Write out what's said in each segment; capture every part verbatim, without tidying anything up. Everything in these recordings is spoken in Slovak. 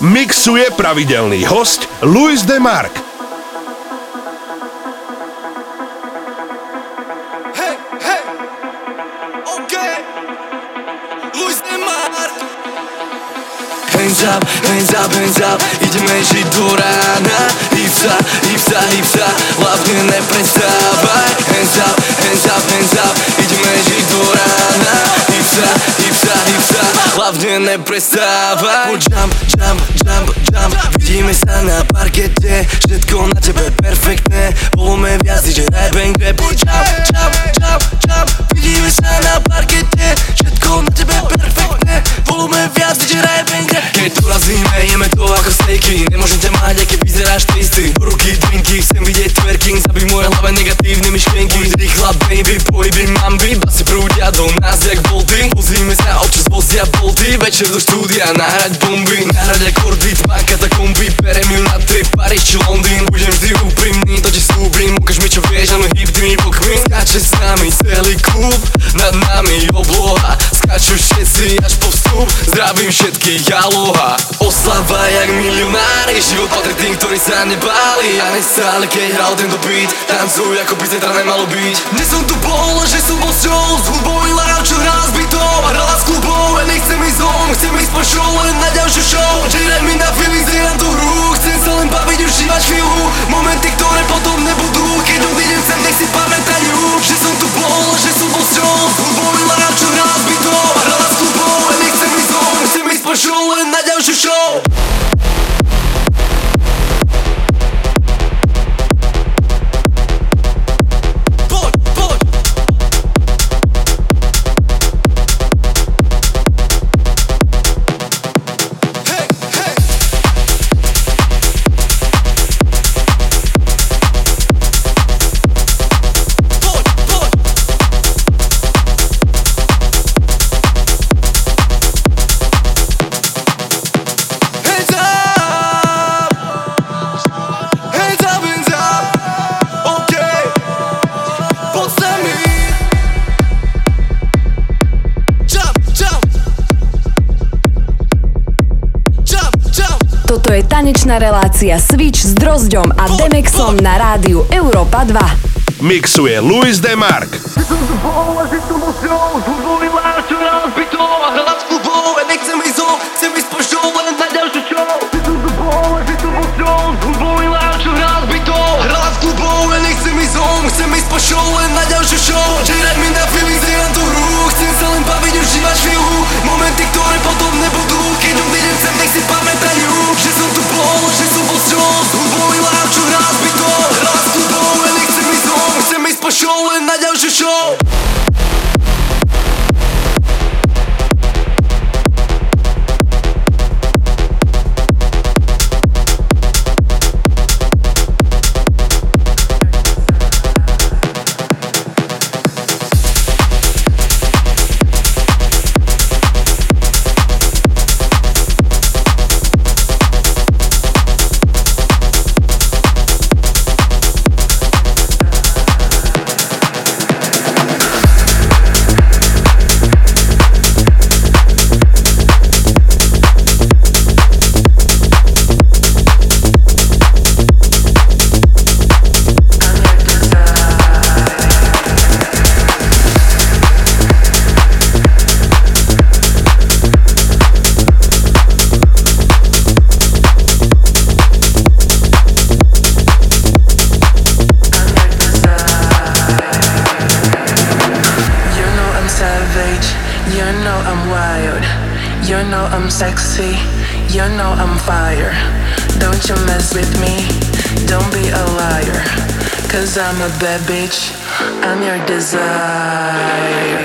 mixuje pravidelný host Luis DeMark. Hands up, hands up, hands up, ideme žiť do rána. Hipsa, hipsa, hipsa, hlavne neprestávaj. Hands up, hands up, hands up, ideme žiť do rána. Hipsa, hipsa, hipsa, hlavne neprestávaj. Po jump, jump, jump, jump, vidíme sa na parkete. Všetko na tebe perfektné, voľme viac, ide rap and grab. Po jump, jump, jump, jump, vidíme sa na parkete. Všetko na tebe perfektné, voľme viac, ide rap and grab. Keď urazíme, jeme to ako stejky. Nemôžem ťa mať, aké vyzeráš twisty. Ruky, drinky, chcem vidieť twerking. Zabij moje hlave negatívne myšlienky. Uď rýchla, baby, pohyby, mamby. Basy prúdia do nás jak bolty. Pozrime sa, občas vozdia bolty. Večer do štúdia, nahrať bomby. Nahrať akordy, tma katakomby. Berem ju na trip, Paríž či Londýn. Budem vždy úprimný, to ti slúbim. Ukáž mi, čo vieš, ano hip, dými pokmy. Skáče s nami celý klub, nad nami obloha. Skáču všetci až po vstup. Zdravím všetkých, aloha. Oslava jak milionári. Život patrí tým, ktorí sa nebáli. A nestále, keď hral tento beat, tancuj ako by zajtra nemalo byť. Dnes som tu bol, že som bol s ňou. S hudbou i Larou, čo hrala s bytom. Hrala s klubom, a nechcem ísť home. Chcem ísť po show, len na ďalšiu show. Žeraj mi na feeling, zrieram tú hru. Chcem sa len baviť, užívať chvíľu. Momenty, ktoré potom nebudú. Keď odídem sem, nech si pamätajú, že som tu bol, že som bol s ňou. S hudbou i Larou, čo hrala s bytom. Hrala s klubom, a nechcem ísť home. Chcem ísť po show, len na ďalšiu show. To je tanečná relácia Switch s Drozďom a Demexom na rádiu Europa dva. Mixuje Luis DeMark. Že som tu bol a že som bol s ňou. S hudbou i Larou, čo hrala s bytom. A hrala s klubom a nechcem ísť home. Chcem ísť po show, len na ďalšiu show. Že som tu bol a že som bol s ňou. S hudbou i Larou, čo hrala s bytom. A hrala s klubom a nechcem ísť home. Chcem ísť po show, len na ďalšiu show. Žeraj mi na feeling, zrieram tú hru. Chcem sa len baviť, užívať chvíľu. Momenty, ktoré potom nebudú. Keď odídem sem, nech si pamätajú. Že som tu bol, že som bol s ňou. S hudbou i Larou, čo hrala s bytom. Hrala s klubom a nechcem ísť home. Chcem ísť po show, len na ďalšiu show. I'm a bad bitch, I'm your desire.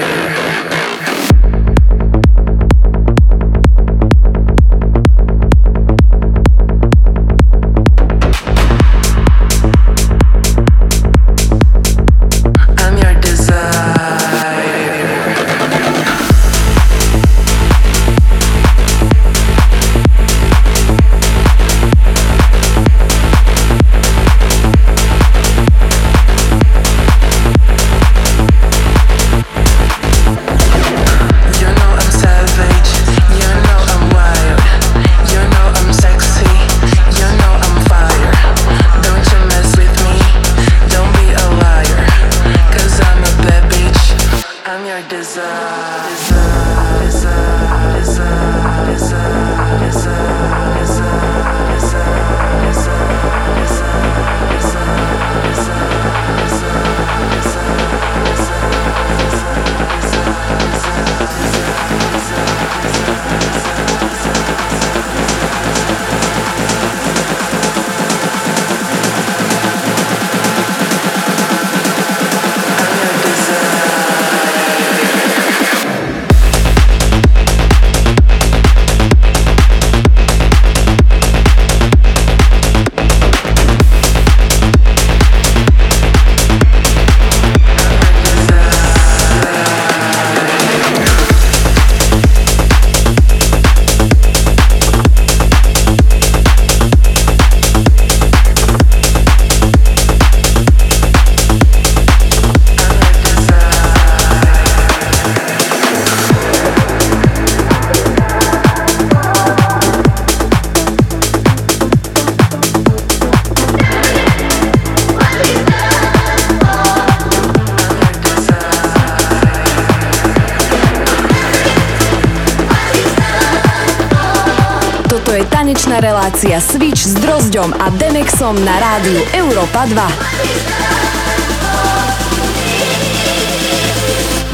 Toto je tanečná relácia Switch s Drozďom a Demexom na rádiu Europa dva.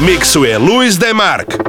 Mixuje Luis DeMark.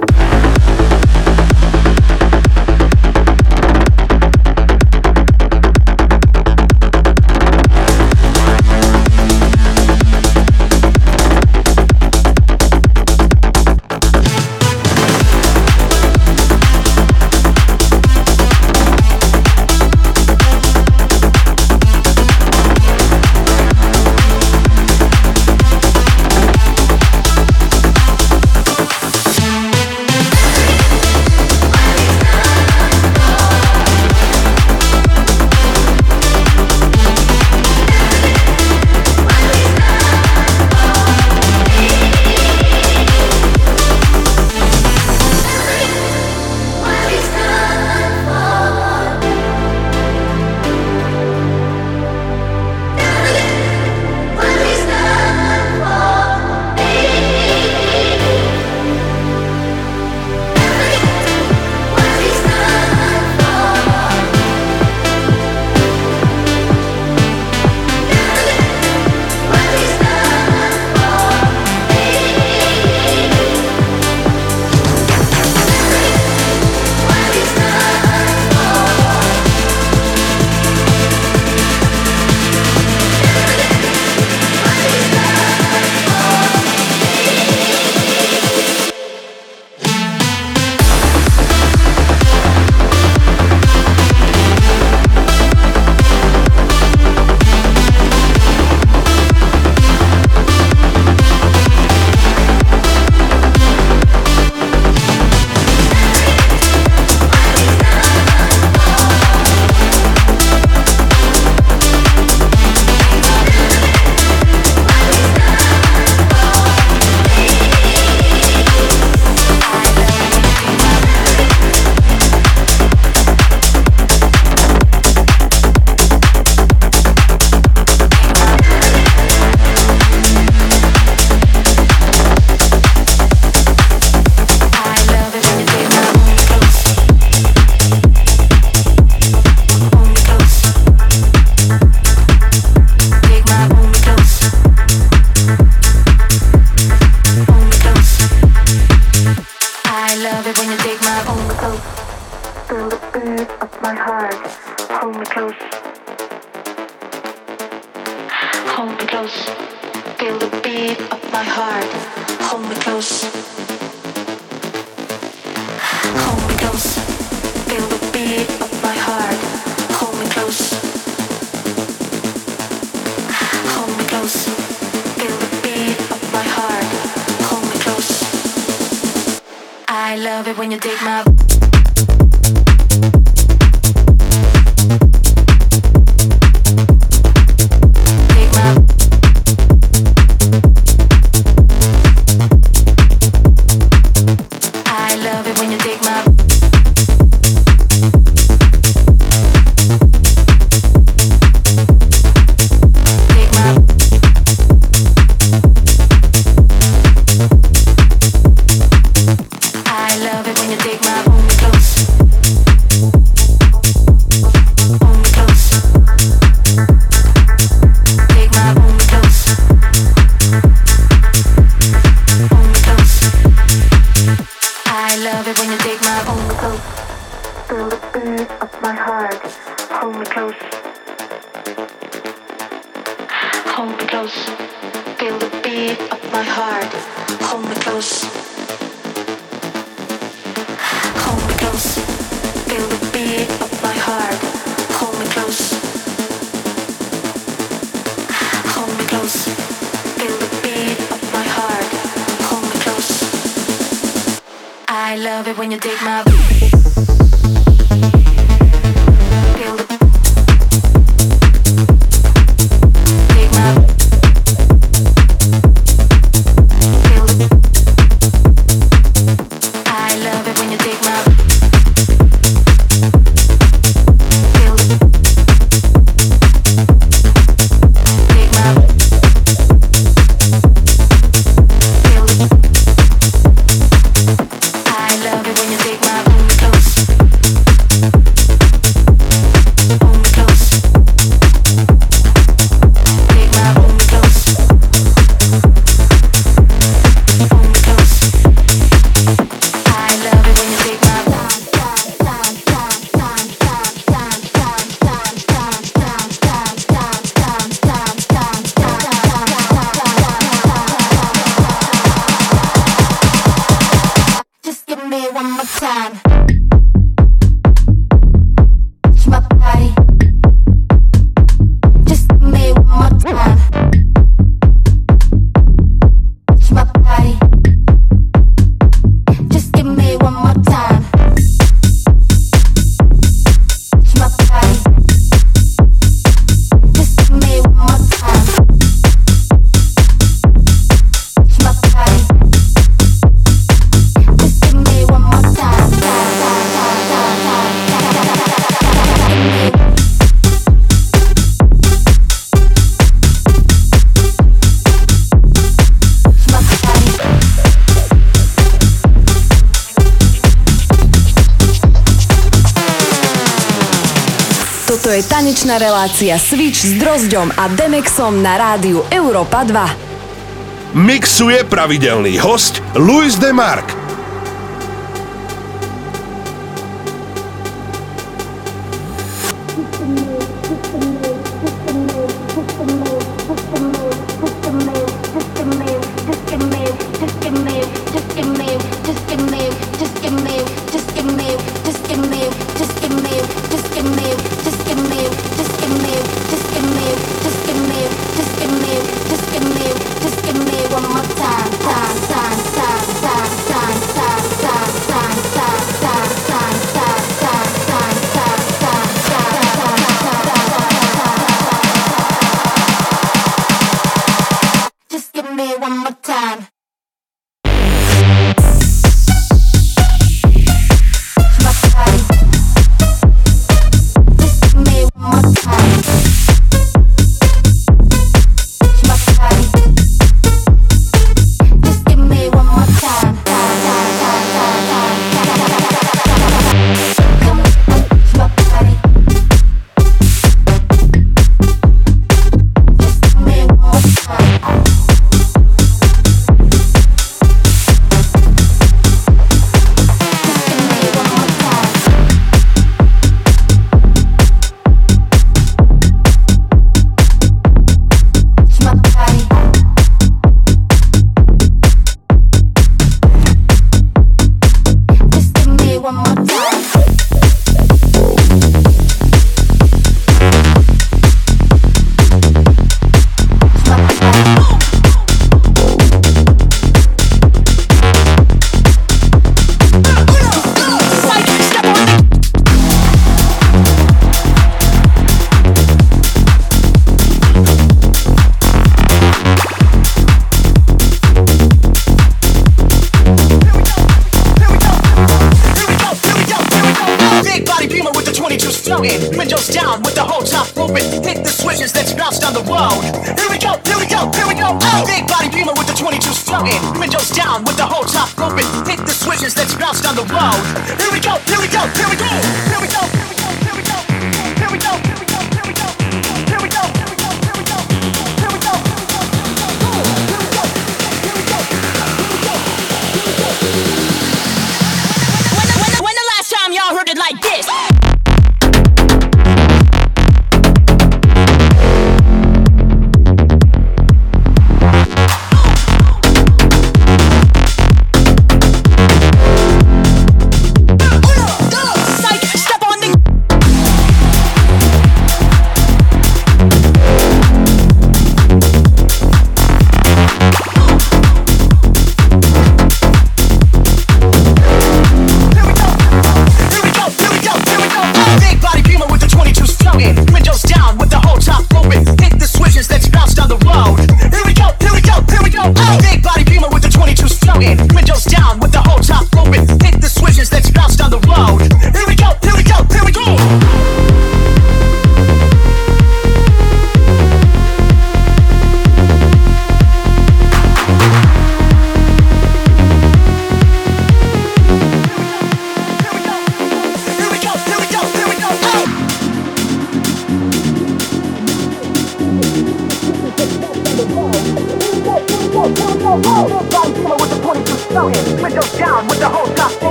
Take my Toto je tanečná relácia Switch s Drozďom a Demexom na rádiu Europa dva. Mixuje pravidelný host Luis DeMark.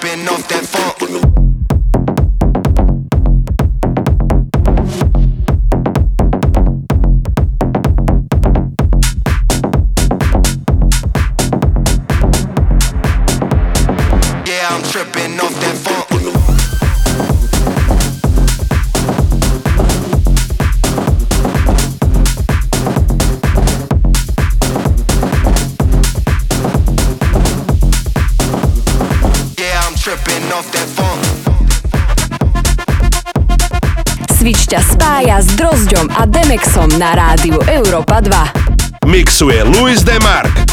tripping off that funk. Switch ťa spája s Drozďom a Demexom na rádiu Europa dva. Mixuje Luis DeMark.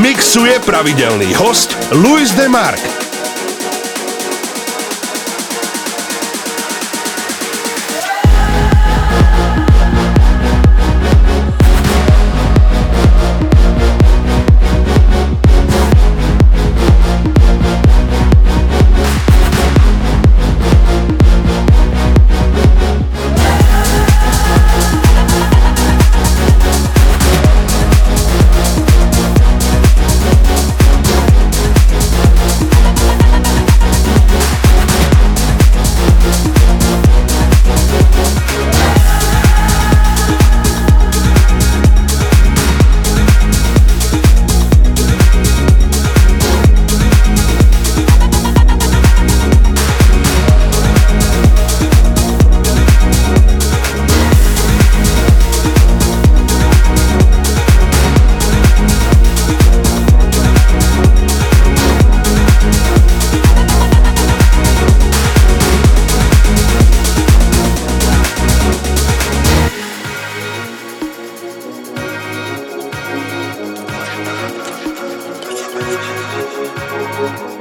Mixuje pravidelný host Luis DeMark. Thank you.